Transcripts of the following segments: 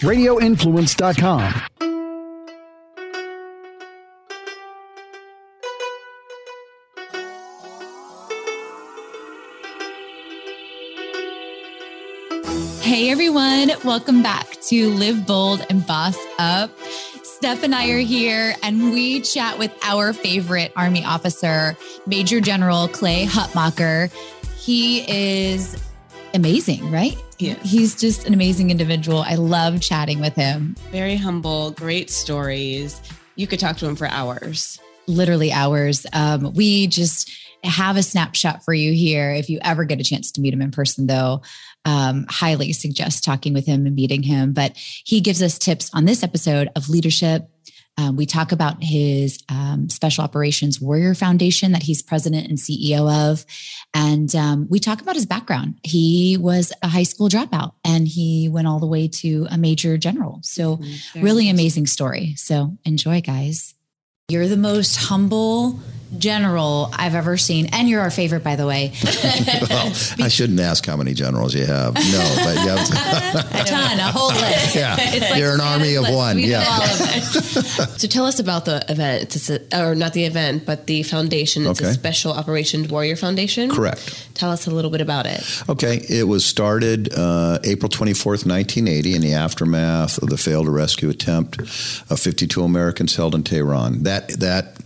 radioinfluence.com. Hey everyone, welcome back to Live Bold and Boss Up. Steph and I are here and we chat with our favorite Army officer, Major General Clay Hutmacher. He is amazing, right? Yeah. He's just an amazing individual. I love chatting with him. Very humble, great stories. You could talk to him for hours. Literally hours. We just have a snapshot for you here. If you ever get a chance to meet him in person though, highly suggest talking with him and meeting him. But he gives us tips on this episode of leadership. We talk about his Special Operations Warrior Foundation that he's president and CEO of. And we talk about his background. He was a high school dropout and he went all the way to a major general. So really amazing story. So enjoy, guys. You're the most humble general I've ever seen. And you're our favorite, by the way. Well, I shouldn't ask how many generals you have. No, but you have a ton, a whole list. Yeah. It's like you're an army of one. Yeah. So tell us about the event. It's or not the event, but the foundation. It's a Special Operations Warrior Foundation. Correct. Tell us a little bit about it. Okay. It was started April 24th, 1980 in the aftermath of the failed rescue attempt of 52 Americans held in Tehran. That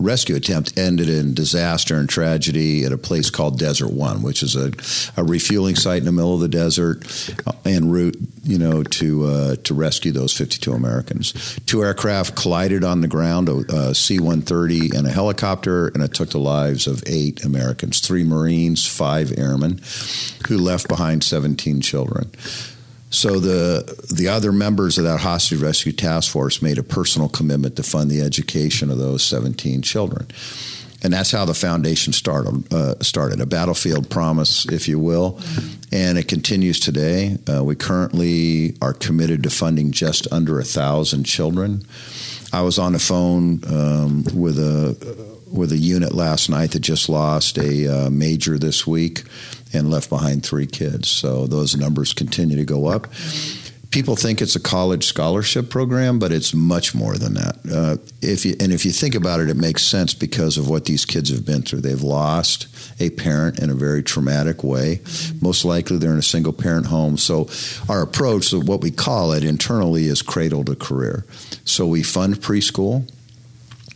rescue attempt ended in disaster and tragedy at a place called Desert One, which is a refueling site in the middle of the desert en route, to rescue those 52 Americans. Two aircraft collided on the ground, a C-130 and a helicopter, and it took the lives of 8 Americans, 3 Marines, 5 airmen, who left behind 17 children. So the other members of that hostage rescue task force made a personal commitment to fund the education of those 17 children. And that's how the foundation started, a battlefield promise, if you will. And it continues today. We currently are committed to funding just under 1,000 children. I was on the phone with a unit last night that just lost a major this week and left behind 3 kids. So those numbers continue to go up. People think it's a college scholarship program, but it's much more than that. If you think about it, it makes sense because of what these kids have been through. They've lost a parent in a very traumatic way. Most likely they're in a single parent home. So our approach of what we call it internally is cradle to career. So we fund preschool.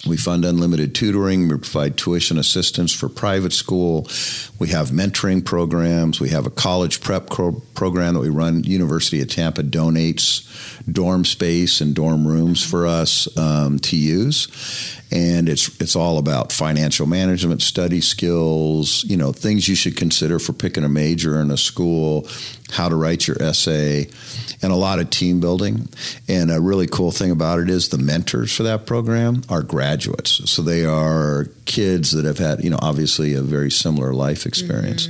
We fund unlimited tutoring. We provide tuition assistance for private school. We have mentoring programs. We have a college prep program that we run. University of Tampa donates dorm space and dorm rooms for us to use. And it's all about financial management, study skills, things you should consider for picking a major in a school, how to write your essay, and a lot of team building. And a really cool thing about it is the mentors for that program are graduates. So they are kids that have had, obviously a very similar life experience.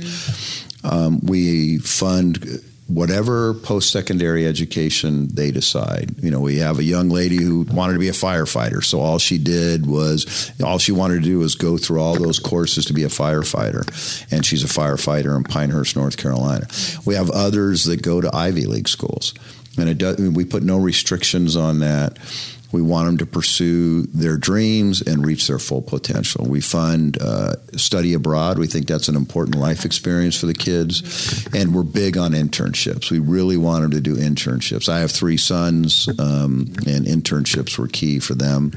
Mm-hmm. We fund whatever post-secondary education they decide. We have a young lady who wanted to be a firefighter. So all she wanted to do was go through all those courses to be a firefighter. And she's a firefighter in Pinehurst, North Carolina. We have others that go to Ivy League schools. And we put no restrictions on that. We want them to pursue their dreams and reach their full potential. We fund study abroad. We think that's an important life experience for the kids. And we're big on internships. We really want them to do internships. I have 3 sons, and internships were key for them.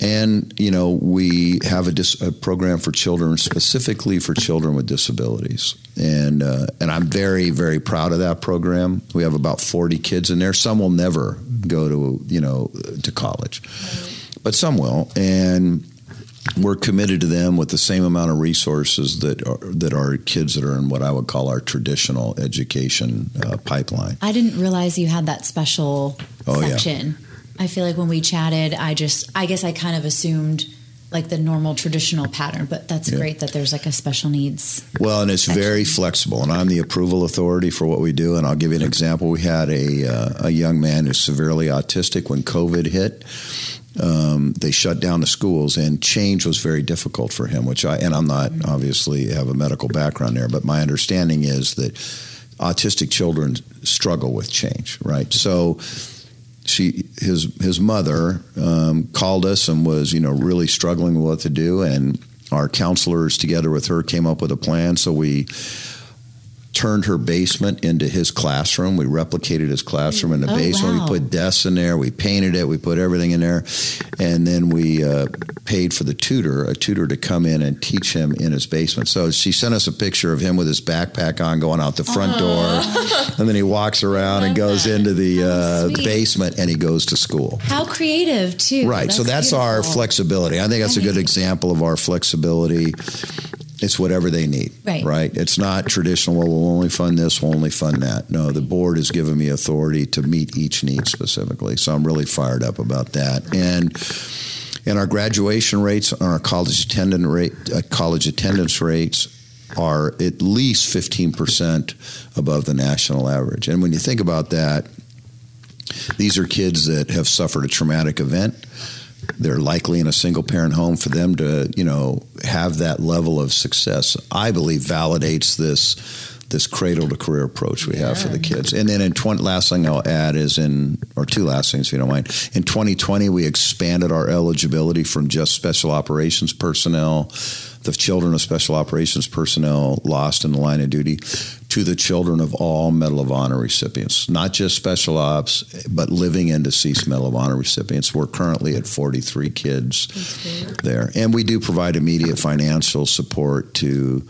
And, we have a program for children, specifically for children with disabilities. And I'm very, very proud of that program. We have about 40 kids in there. Some will never go to college, but some will. And we're committed to them with the same amount of resources that are kids that are in what I would call our traditional education pipeline. I didn't realize you had that special section. Yeah. I feel like when we chatted, I guess I kind of assumed like the normal traditional pattern, but that's great that there's like a special needs. Well, and it's very flexible, and I'm the approval authority for what we do. And I'll give you an example. We had a young man who's severely autistic when COVID hit. They shut down the schools and change was very difficult for him, which I'm not obviously have a medical background there, but my understanding is that autistic children struggle with change, right? So his mother called us and was, you know, really struggling with what to do, and our counselors together with her came up with a plan. So we turned her basement into his classroom. We replicated his classroom in the basement. Wow. We put desks in there. We painted it. We put everything in there. And then we paid for a tutor to come in and teach him in his basement. So she sent us a picture of him with his backpack on going out the front door. And then he walks around and goes into the basement and he goes to school. How creative, too. Right. That's so that's beautiful. Our flexibility. I think that's a good example of our flexibility. It's whatever they need, right? It's not traditional, well, we'll only fund this, we'll only fund that. No, the board has given me authority to meet each need specifically. So I'm really fired up about that. And our graduation rates and our college attendance rates are at least 15% above the national average. And when you think about that, these are kids that have suffered a traumatic event. They're likely in a single-parent home. For them to, you know, have that level of success, I believe, validates this cradle-to-career approach we have for the kids. And then last thing I'll add is two last things, if you don't mind. In 2020, we expanded our eligibility from just special operations personnel, the children of special operations personnel lost in the line of duty, to the children of all Medal of Honor recipients, not just special ops, but living and deceased Medal of Honor recipients. We're currently at 43 kids there. And we do provide immediate financial support to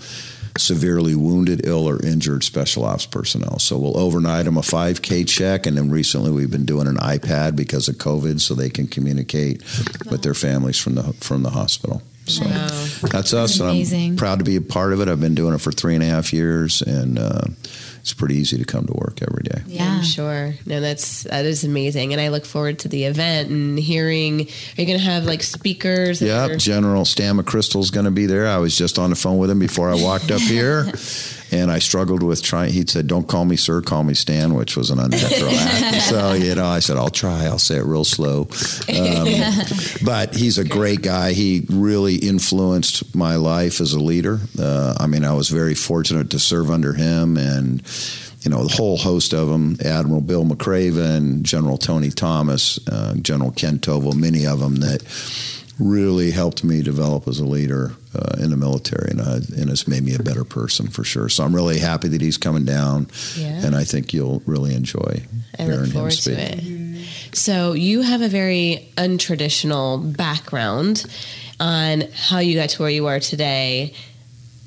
severely wounded, ill, or injured special ops personnel. So we'll overnight them a $5,000 check, and then recently we've been doing an iPad because of COVID so they can communicate with their families from the hospital. So that's us. Amazing. I'm proud to be a part of it. I've been doing it for 3.5 years, and it's pretty easy to come to work every day. Yeah, I'm sure. No, that is amazing, and I look forward to the event and hearing. Are you going to have like speakers? Yep, General Stan McChrystal is going to be there. I was just on the phone with him before I walked up here. And I struggled with trying. He said, "Don't call me sir, call me Stan," which was an unnatural act. So, you know, I said, I'll say it real slow. But he's a great guy. He really influenced my life as a leader. I was very fortunate to serve under him, and, you know, the whole host of them, Admiral Bill McRaven, General Tony Thomas, General Ken Tovo, many of them that really helped me develop as a leader in the military, and it's made me a better person for sure. So I'm really happy that he's coming down, and I think you'll really enjoy hearing him speak. I look forward to it. So you have a very untraditional background on how you got to where you are today.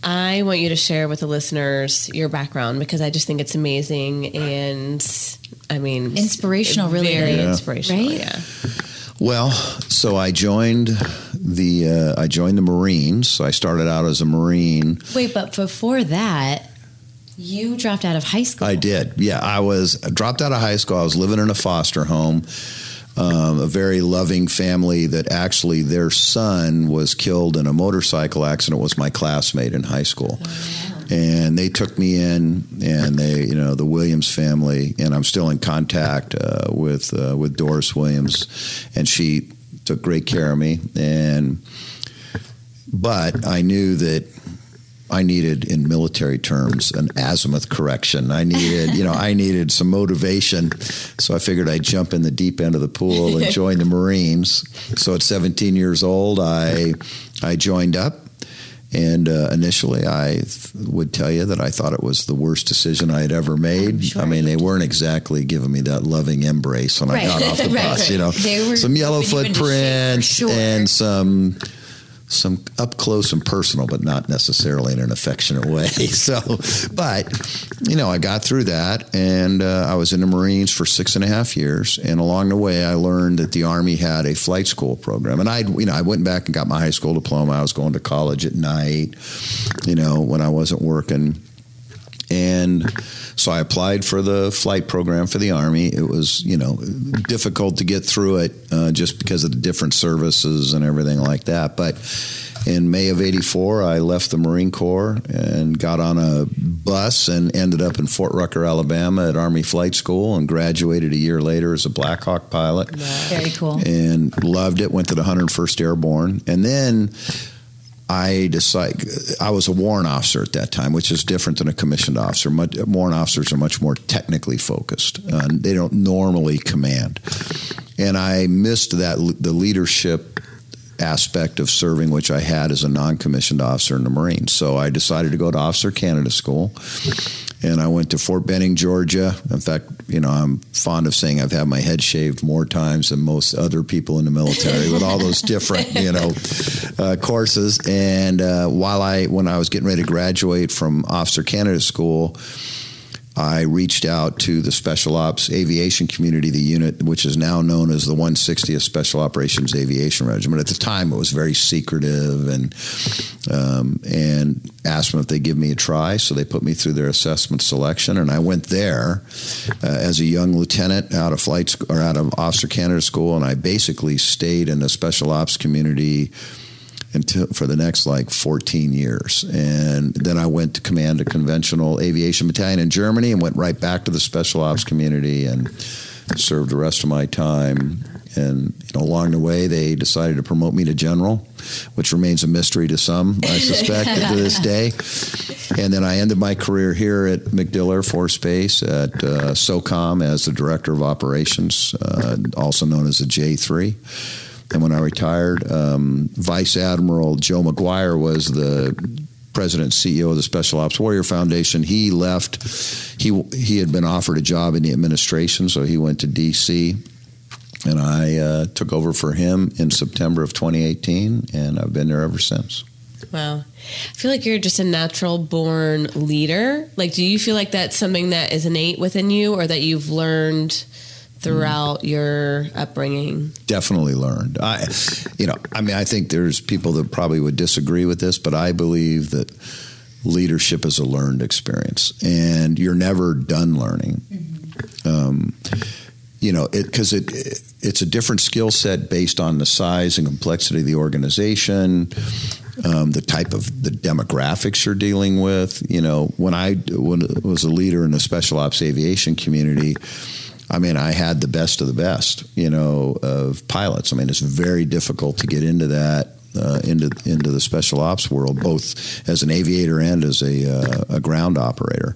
I want you to share with the listeners your background, because I just think it's amazing, and inspirational, really. Very inspirational, right? Yeah. Well, so I joined the Marines. So I started out as a Marine. Wait, but before that, you dropped out of high school. I did. Yeah, I dropped out of high school. I was living in a foster home, a very loving family that actually their son was killed in a motorcycle accident, was my classmate in high school. Oh, wow. And they took me in, and they, you know, the Williams family, and I'm still in contact with Doris Williams, and she took great care of me. But I knew that I needed, in military terms, an azimuth correction. I needed some motivation. So I figured I'd jump in the deep end of the pool and join the Marines. So at 17 years old, I joined up. And initially, I would tell you that I thought it was the worst decision I had ever made. Sure. They weren't exactly giving me that loving embrace when I got off the bus. Right. You know, they were some yellow footprints and some up close and personal, but not necessarily in an affectionate way. So, but, you know, I got through that, and I was in the Marines for 6.5 years. And along the way, I learned that the Army had a flight school program. And I went back and got my high school diploma. I was going to college at night, you know, when I wasn't working. And so I applied for the flight program for the Army. It was, you know, difficult to get through it just because of the different services and everything like that. But in May of 1984, I left the Marine Corps and got on a bus and ended up in Fort Rucker, Alabama at Army Flight School, and graduated a year later as a Black Hawk pilot. Wow. Very cool. And loved it. Went to the 101st Airborne. And then I decided, I was a warrant officer at that time, which is different than a commissioned officer. Warrant officers are much more technically focused. They don't normally command. And I missed the leadership aspect of serving, which I had as a non-commissioned officer in the Marines. So I decided to go to Officer Candidate School, and I went to Fort Benning, Georgia. In fact, you know, I'm fond of saying I've had my head shaved more times than most other people in the military with all those different, you know, courses. And when I was getting ready to graduate from Officer Candidate School, I reached out to the Special Ops Aviation Community, the unit which is now known as the 160th Special Operations Aviation Regiment. At the time, it was very secretive, and asked them if they'd give me a try. So they put me through their assessment selection, and I went there as a young lieutenant out of Officer Candidate School, and I basically stayed in the Special Ops community for the next 14 years. And then I went to command a conventional aviation battalion in Germany and went right back to the special ops community and served the rest of my time. And along the way, they decided to promote me to general, which remains a mystery to some, I suspect, to this day. And then I ended my career here at McDill Air Force Base at SOCOM as the director of operations, also known as the J3. And when I retired, Vice Admiral Joe McGuire was the president and CEO of the Special Ops Warrior Foundation. He left. He had been offered a job in the administration, so he went to D.C., and I took over for him in September of 2018, and I've been there ever since. Wow. I feel like you're just a natural-born leader. Do you feel like that's something that is innate within you or that you've learned throughout your upbringing? Definitely learned. I think there's people that probably would disagree with this, but I believe that leadership is a learned experience, and you're never done learning. Mm-hmm. It's a different skill set based on the size and complexity of the organization, the type of the demographics you're dealing with. You know, when I was a leader in the special ops aviation community, I had the best of the best, of pilots. It's very difficult to get into that, into the special ops world, both as an aviator and as a ground operator.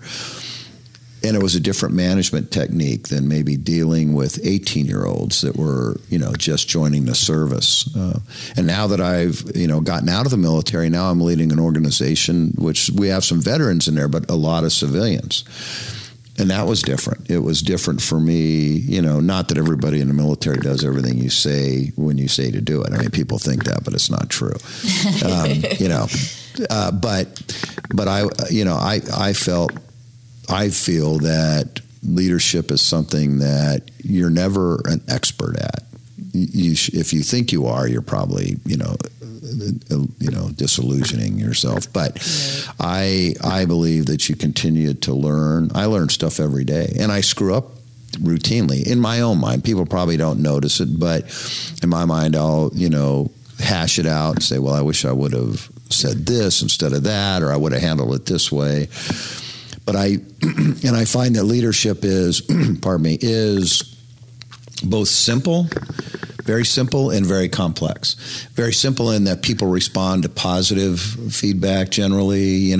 And it was a different management technique than maybe dealing with 18-year-olds that were, just joining the service. And now that I've, gotten out of the military, now I'm leading an organization, which we have some veterans in there, but a lot of civilians. And that was different. It was different for me, not that everybody in the military does everything you say when you say to do it. People think that, but it's not true. I feel that leadership is something that you're never an expert at. If you think you are, you're probably, disillusioning yourself. But right. I believe that you continue to learn. I learn stuff every day, and I screw up routinely in my own mind. People probably don't notice it, but in my mind, I'll, hash it out and say, well, I wish I would have said this instead of that, or I would have handled it this way. But I find that leadership is, is both simple, very simple, and very complex. Very simple in that people respond to positive feedback generally,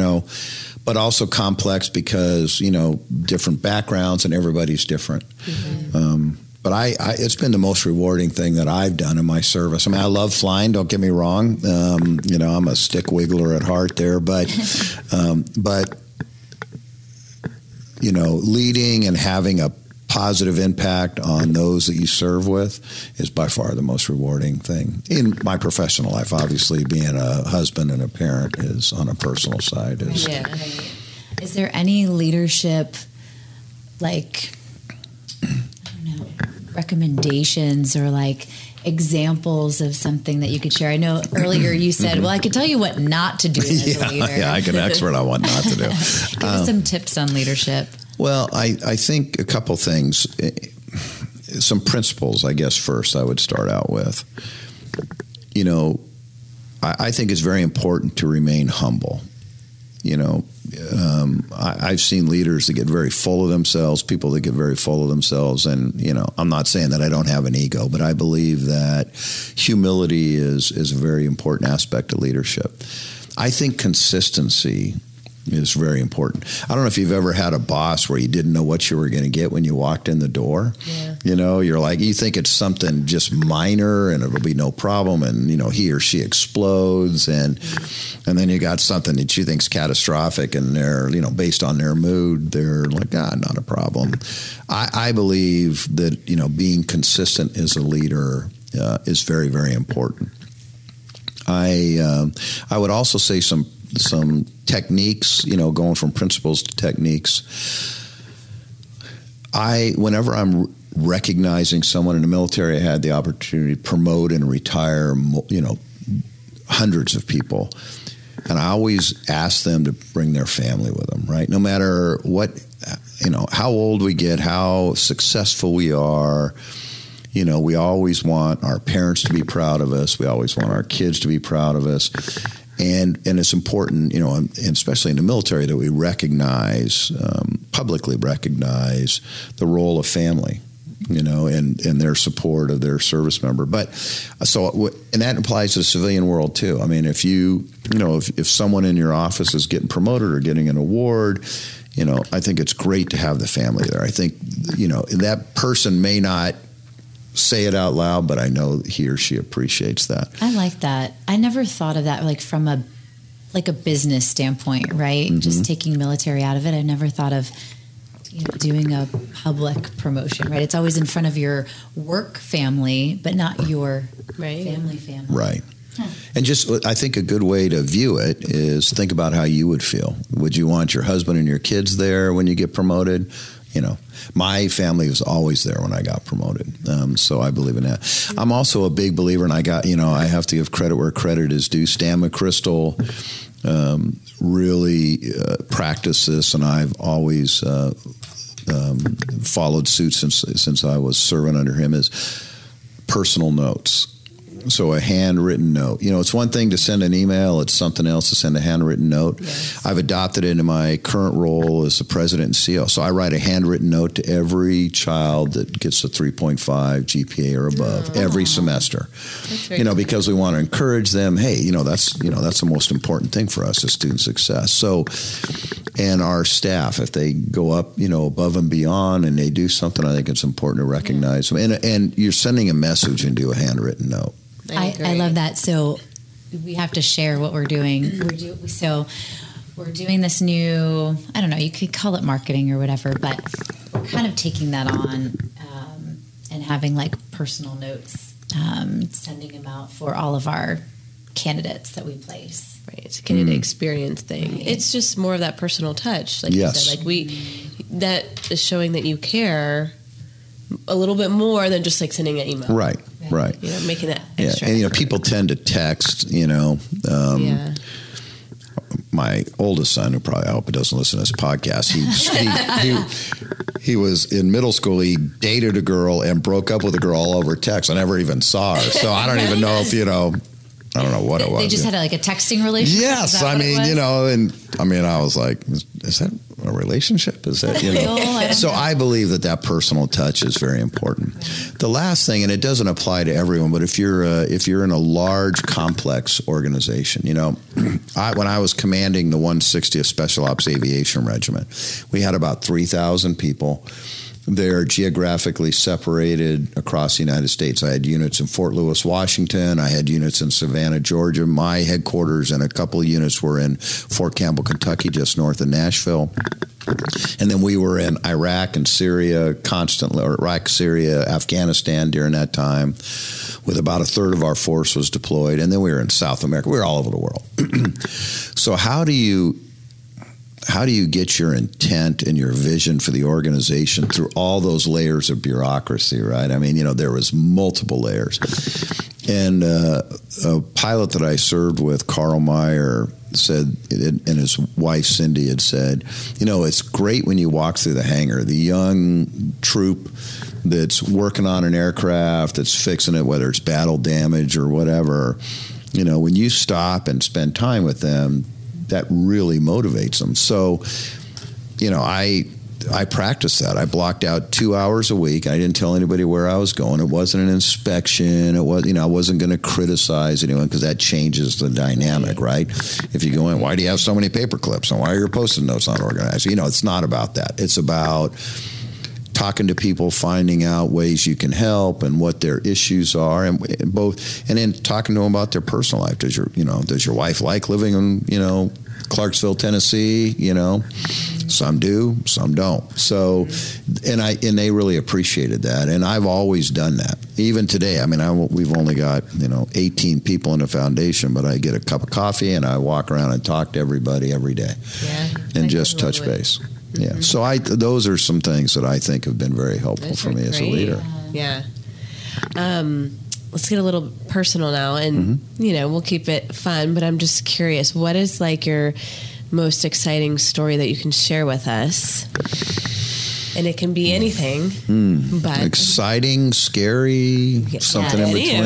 but also complex because, different backgrounds and everybody's different. Mm-hmm. But it's been the most rewarding thing that I've done in my service. I love flying. Don't get me wrong. I'm a stick wiggler at heart there, but leading and having a positive impact on those that you serve with is by far the most rewarding thing in my professional life. Obviously, being a husband and a parent is on a personal side. Is there any leadership, recommendations or examples of something that you could share? I know earlier you said, well, I could tell you what not to do as a leader. Yeah, I can expert on what not to do. Give us some tips on leadership. Well, I think a couple things, some principles, I guess, first I would start out with. I think it's very important to remain humble. you know, I've seen leaders that get very full of themselves, people that get very full of themselves. And, you know, I'm not saying that I don't have an ego, but I believe that humility is a very important aspect of leadership. I think consistency is very important. I don't know if you've ever had a boss where you didn't know what you were going to get when you walked in the door. Yeah. You know, you're like, you think it's something just minor and it'll be no problem. And, you know, he or she explodes. And then you got something that you think's catastrophic, and they're, you know, based on their mood, they're like, ah, not a problem. I believe that, you know, being consistent as a leader is very, very important. I would also say some techniques, you know, going from principles to techniques. Whenever I'm recognizing someone in the military, I had the opportunity to promote and retire, you know, hundreds of people. And I always ask them to bring their family with them, right? No matter what, you know, how old we get, how successful we are, you know, we always want our parents to be proud of us. We always want our kids to be proud of us. And it's important, you know, and especially in the military, that we recognize, publicly recognize the role of family, you know, and their support of their service member. But so, and that applies to the civilian world too. I mean, if you know, if someone in your office is getting promoted or getting an award, you know, I think it's great to have the family there. I think, you know, that person may not say it out loud, but I know he or she appreciates that. I like that. I never thought of that, like from a business standpoint, right? Mm-hmm. Just taking military out of it. I never thought of, you know, doing a public promotion, right? It's always in front of your work family, but not your family. Right. Huh. And just, I think a good way to view it is think about how you would feel. Would you want your husband and your kids there when you get promoted? You know, my family was always there when I got promoted. So I believe in that. I'm also a big believer, and I have to give credit where credit is due. Stan McChrystal really practiced this, and I've always followed suit since I was serving under him, is personal notes. So a handwritten note. You know, it's one thing to send an email. It's something else to send a handwritten note. Yes. I've adopted it into my current role as the president and CEO. So I write a handwritten note to every child that gets a 3.5 GPA or above every semester. You know, because we want to encourage them. Hey, you know, that's the most important thing for us is student success. So, and our staff, if they go up, you know, above and beyond and they do something, I think it's important to recognize them. And you're sending a message into a handwritten note. I love that. So we have to share what we're doing. We're doing this new, I don't know, you could call it marketing or whatever, but we're kind of taking that on and having like personal notes, sending them out for all of our candidates that we place. Right. It's a candidate experience thing. Right. It's just more of that personal touch. Like you said, like that is showing that you care a little bit more than just like sending an email. Right. You know, making that extra. Yeah. And, you know, people tend to text, you know. My oldest son, who probably, I hope he doesn't listen to this podcast, he was in middle school. He dated a girl and broke up with a girl all over text. I never even saw her. So I don't even know if, you know, I don't know what it was. They just had like a texting relationship? Yes. I mean, you know, and I mean, I was like, is that a relationship? Is that, you know? So I believe that personal touch is very important. The last thing, and it doesn't apply to everyone, but if you're in a large, complex organization, you know, when I was commanding the 160th Special Ops Aviation Regiment, we had about 3,000 people. They're geographically separated across the United States. I had units in Fort Lewis, Washington. I had units in Savannah, Georgia. My headquarters and a couple of units were in Fort Campbell, Kentucky, just north of Nashville. And then we were in Iraq and Syria constantly, or Iraq, Syria, Afghanistan during that time, with about a third of our force was deployed. And then we were in South America. We were all over the world. So how do you get your intent and your vision for the organization through all those layers of bureaucracy, right? I mean, you know, there was multiple layers. And a pilot that I served with, Carl Meyer, said, and his wife, Cindy, had said, you know, it's great when you walk through the hangar, the young troop that's working on an aircraft, that's fixing it, whether it's battle damage or whatever. You know, when you stop and spend time with them, that really motivates them. So, you know, I practiced that. I blocked out 2 hours a week. I didn't tell anybody where I was going. It wasn't an inspection. It was, you know, I wasn't going to criticize anyone because that changes the dynamic, right? If you go in, why do you have so many paper clips and why are your Post-it notes not organized? You know, it's not about that. It's about talking to people, finding out ways you can help and what their issues are, and both, and then talking to them about their personal life. Does your, you know, does your wife like living in, you know, Clarksville, Tennessee? You know, some do, some don't. So, and they really appreciated that. And I've always done that. Even today, I mean, we've only got, you know, 18 people in the foundation, but I get a cup of coffee and I walk around and talk to everybody every day, and just touch base. Mm-hmm. Yeah. So those are some things that I think have been very helpful for me as a leader. Yeah. Let's get a little personal now, and you know, we'll keep it fun, but I'm just curious, what is like your most exciting story that you can share with us? And it can be anything, but exciting, scary, something in between.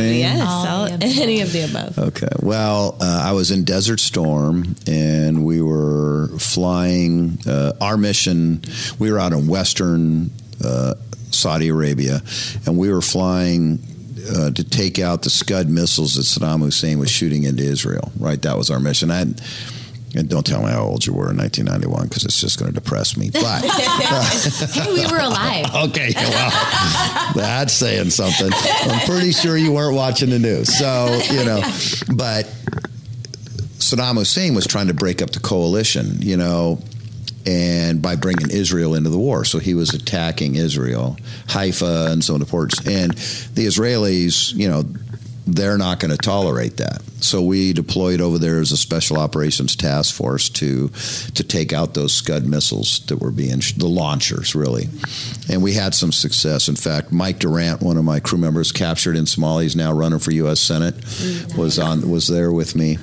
Any of the above. Okay. Well, I was in Desert Storm, and we were flying our mission. We were out in western Saudi Arabia, and we were flying to take out the Scud missiles that Saddam Hussein was shooting into Israel, right? That was our mission. And don't tell me how old you were in 1991, because it's just going to depress me. But hey, we were alive. Okay, well, that's saying something. I'm pretty sure you weren't watching the news. So, you know, but Saddam Hussein was trying to break up the coalition, you know, and by bringing Israel into the war. So he was attacking Israel, Haifa, and some of the ports. And the Israelis, you know, they're not going to tolerate that. So we deployed over there as a special operations task force to take out those Scud missiles that were being, the launchers, really. And we had some success. In fact, Mike Durant, one of my crew members captured in Somalia, he's now running for U.S. Senate, was there with me.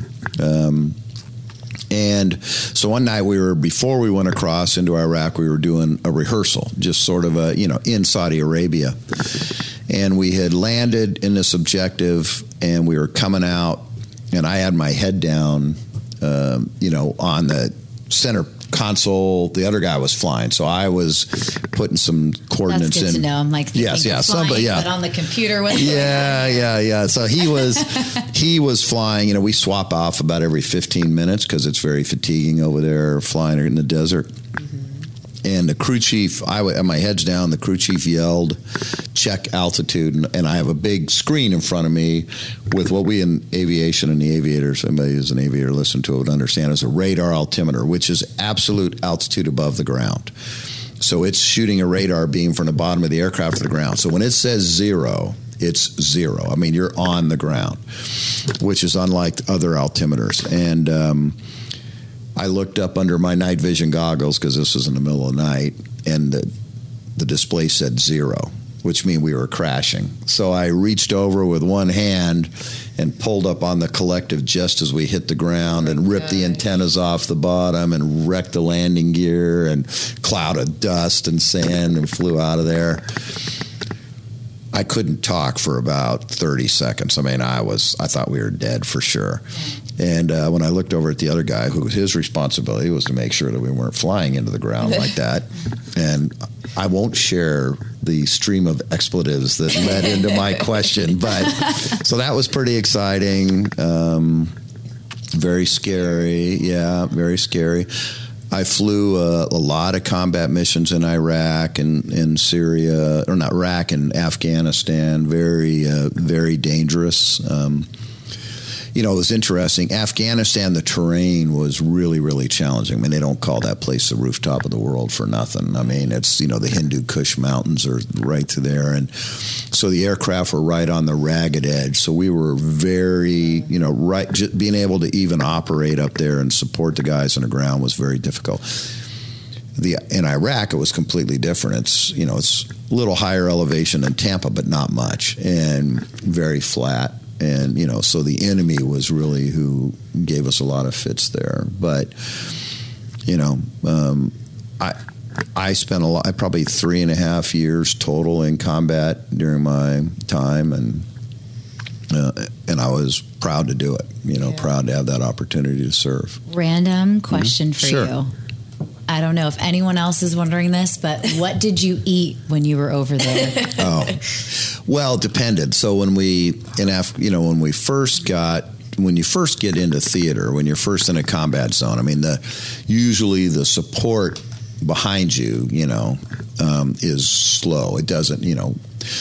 And so one night before we went across into Iraq, we were doing a rehearsal, just sort of a, you know, in Saudi Arabia. And we had landed in this objective, and we were coming out, and I had my head down, you know, on the center console. The other guy was flying, so I was putting some coordinates in. That's good to know. I'm like, but on the computer. So he was flying. You know, we swap off about every 15 minutes because it's very fatiguing over there flying in the desert. And the crew chief, my head's down, the crew chief yelled, check altitude. And I have a big screen in front of me with what we in aviation and the aviators, somebody who's an aviator listening to it would understand, is a radar altimeter, which is absolute altitude above the ground. So it's shooting a radar beam from the bottom of the aircraft to the ground. So when it says zero, it's zero. I mean, you're on the ground, which is unlike other altimeters. And I looked up under my night vision goggles, because this was in the middle of the night, and the display said zero, which means we were crashing. So I reached over with one hand and pulled up on the collective just as we hit the ground and ripped the antennas off the bottom and wrecked the landing gear and cloud of dust and sand and flew out of there. I couldn't talk for about 30 seconds. I mean, I thought we were dead for sure. And when I looked over at the other guy, who his responsibility was to make sure that we weren't flying into the ground like that. And I won't share the stream of expletives that led into my question, but so that was pretty exciting. Very scary. Yeah, very scary. I flew a lot of combat missions in Iraq and in Syria, or not Iraq and Afghanistan. Very, very dangerous. You know, it was interesting. Afghanistan, the terrain was really, really challenging. I mean, they don't call that place the rooftop of the world for nothing. I mean, it's, you know, the Hindu Kush mountains are right through there. And so the aircraft were right on the ragged edge. So we were very, you know, right, just being able to even operate up there and support the guys on the ground was very difficult. In Iraq, it was completely different. It's, you know, it's a little higher elevation than Tampa, but not much, and very flat. And, you know, so the enemy was really who gave us a lot of fits there. But, you know, I spent probably 3.5 years total in combat during my time. And And I was proud to do it, proud to have that opportunity to serve. Random question for you. I don't know if anyone else is wondering this, but what did you eat when you were over there? Oh, well, it depended. So when we, when you first get into theater, when you're first in a combat zone, I mean, usually the support behind you, is slow. It doesn't,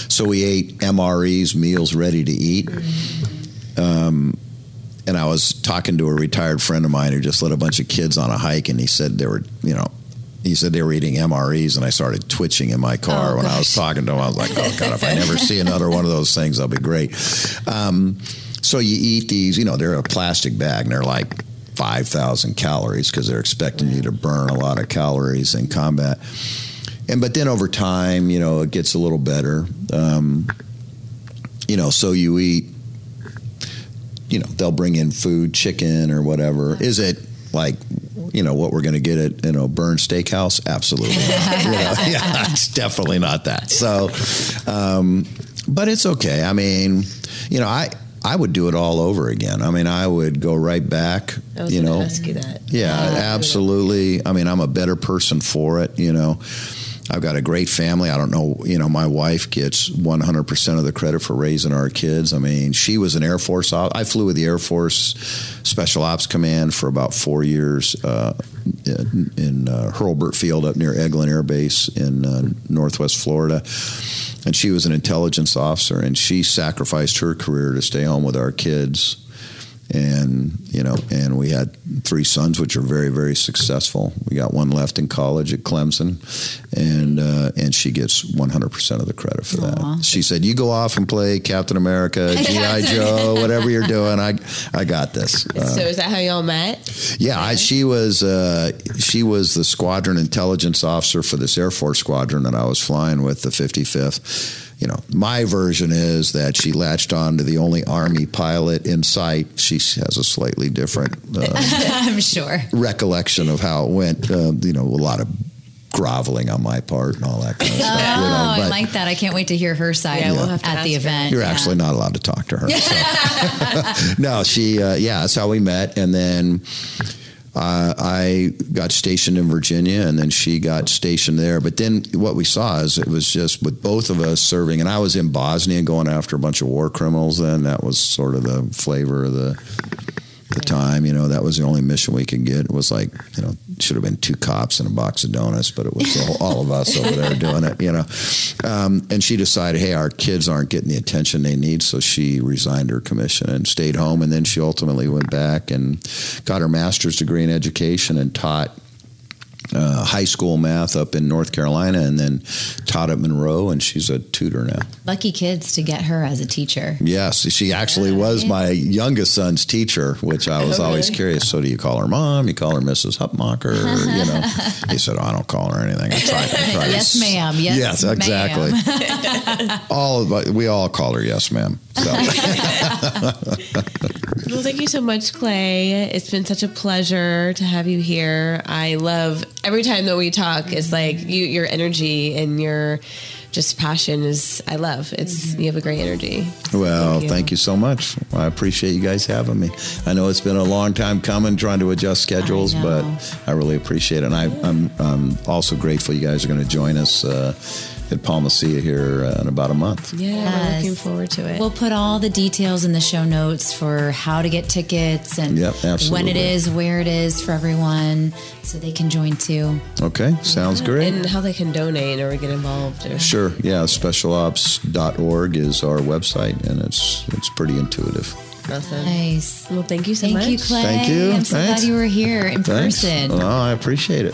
so we ate MREs, meals ready to eat. And I was talking to a retired friend of mine who just led a bunch of kids on a hike, and he said they were eating MREs, and I started twitching in my car I was talking to him. I was like, oh, God, if I never see another one of those things, I'll be great. So you eat these, they're in a plastic bag, and they're like 5,000 calories because they're expecting you to burn a lot of calories in combat. But then over time, it gets a little better. So you eat. They'll bring in food, chicken or whatever. Is it like, what we're going to get at, Burn Steakhouse? Absolutely not. It's definitely not that. So, but it's okay. I mean, I would do it all over again. I mean, I would go right back. I was going to ask you that. Yeah, absolutely. I mean, I'm a better person for it, I've got a great family. I don't know, my wife gets 100% of the credit for raising our kids. I mean, she was an Air Force. I flew with the Air Force Special Ops Command for about 4 years in Hurlburt Field up near Eglin Air Base in Northwest Florida. And she was an intelligence officer, and she sacrificed her career to stay home with our kids. And, and we had 3 sons, which are very, very successful. We got one left in college at Clemson, and she gets 100% of the credit for that. Aww. She said, you go off and play Captain America, G.I. Joe, whatever you're doing. I got this. So is that how y'all met? Yeah. She was the squadron intelligence officer for this Air Force squadron that I was flying with, the 55th. My version is that she latched on to the only Army pilot in sight. She has a slightly different, I'm sure, recollection of how it went. A lot of groveling on my part and all that kind of stuff. But I like that. I can't wait to hear her side we'll have to at the event. You're actually not allowed to talk to her. So. No, she, that's how we met. And then I got stationed in Virginia, and then she got stationed there. But then what we saw is it was just with both of us serving, and I was in Bosnia going after a bunch of war criminals then. That was sort of the flavor of the time, that was the only mission we could get. It was like, should have been 2 cops and a box of donuts, but it was all of us over there doing it, and she decided, hey, our kids aren't getting the attention they need. So she resigned her commission and stayed home. And then she ultimately went back and got her master's degree in education and taught high school math up in North Carolina, and then taught at Monroe, and she's a tutor now. Lucky kids to get her as a teacher. Yes, she actually was my youngest son's teacher, which I was always curious. So do you call her mom? You call her Mrs. Hutmacher? He said, I don't call her anything. I try yes, ma'am. Yes, ma'am. Exactly. We all call her yes, ma'am. So. Well, thank you so much, Clay. It's been such a pleasure to have you here. I love every time that we talk. It's like your energy and your just passion is, I love. You have a great energy. Well, thank you so much. I appreciate you guys having me. I know it's been a long time coming, trying to adjust schedules, but I really appreciate it. And I'm also grateful you guys are going to join us at Palmacia here in about a month. Yeah, we're looking forward to it. We'll put all the details in the show notes for how to get tickets and when it is, where it is for everyone, so they can join too. Okay, sounds great. And how they can donate or get involved. Sure, yeah, specialops.org is our website, and it's pretty intuitive. Awesome. Nice. Well, thank you so much. Thank you, Clay. Thank you. I'm so glad you were here in person. Well, I appreciate it.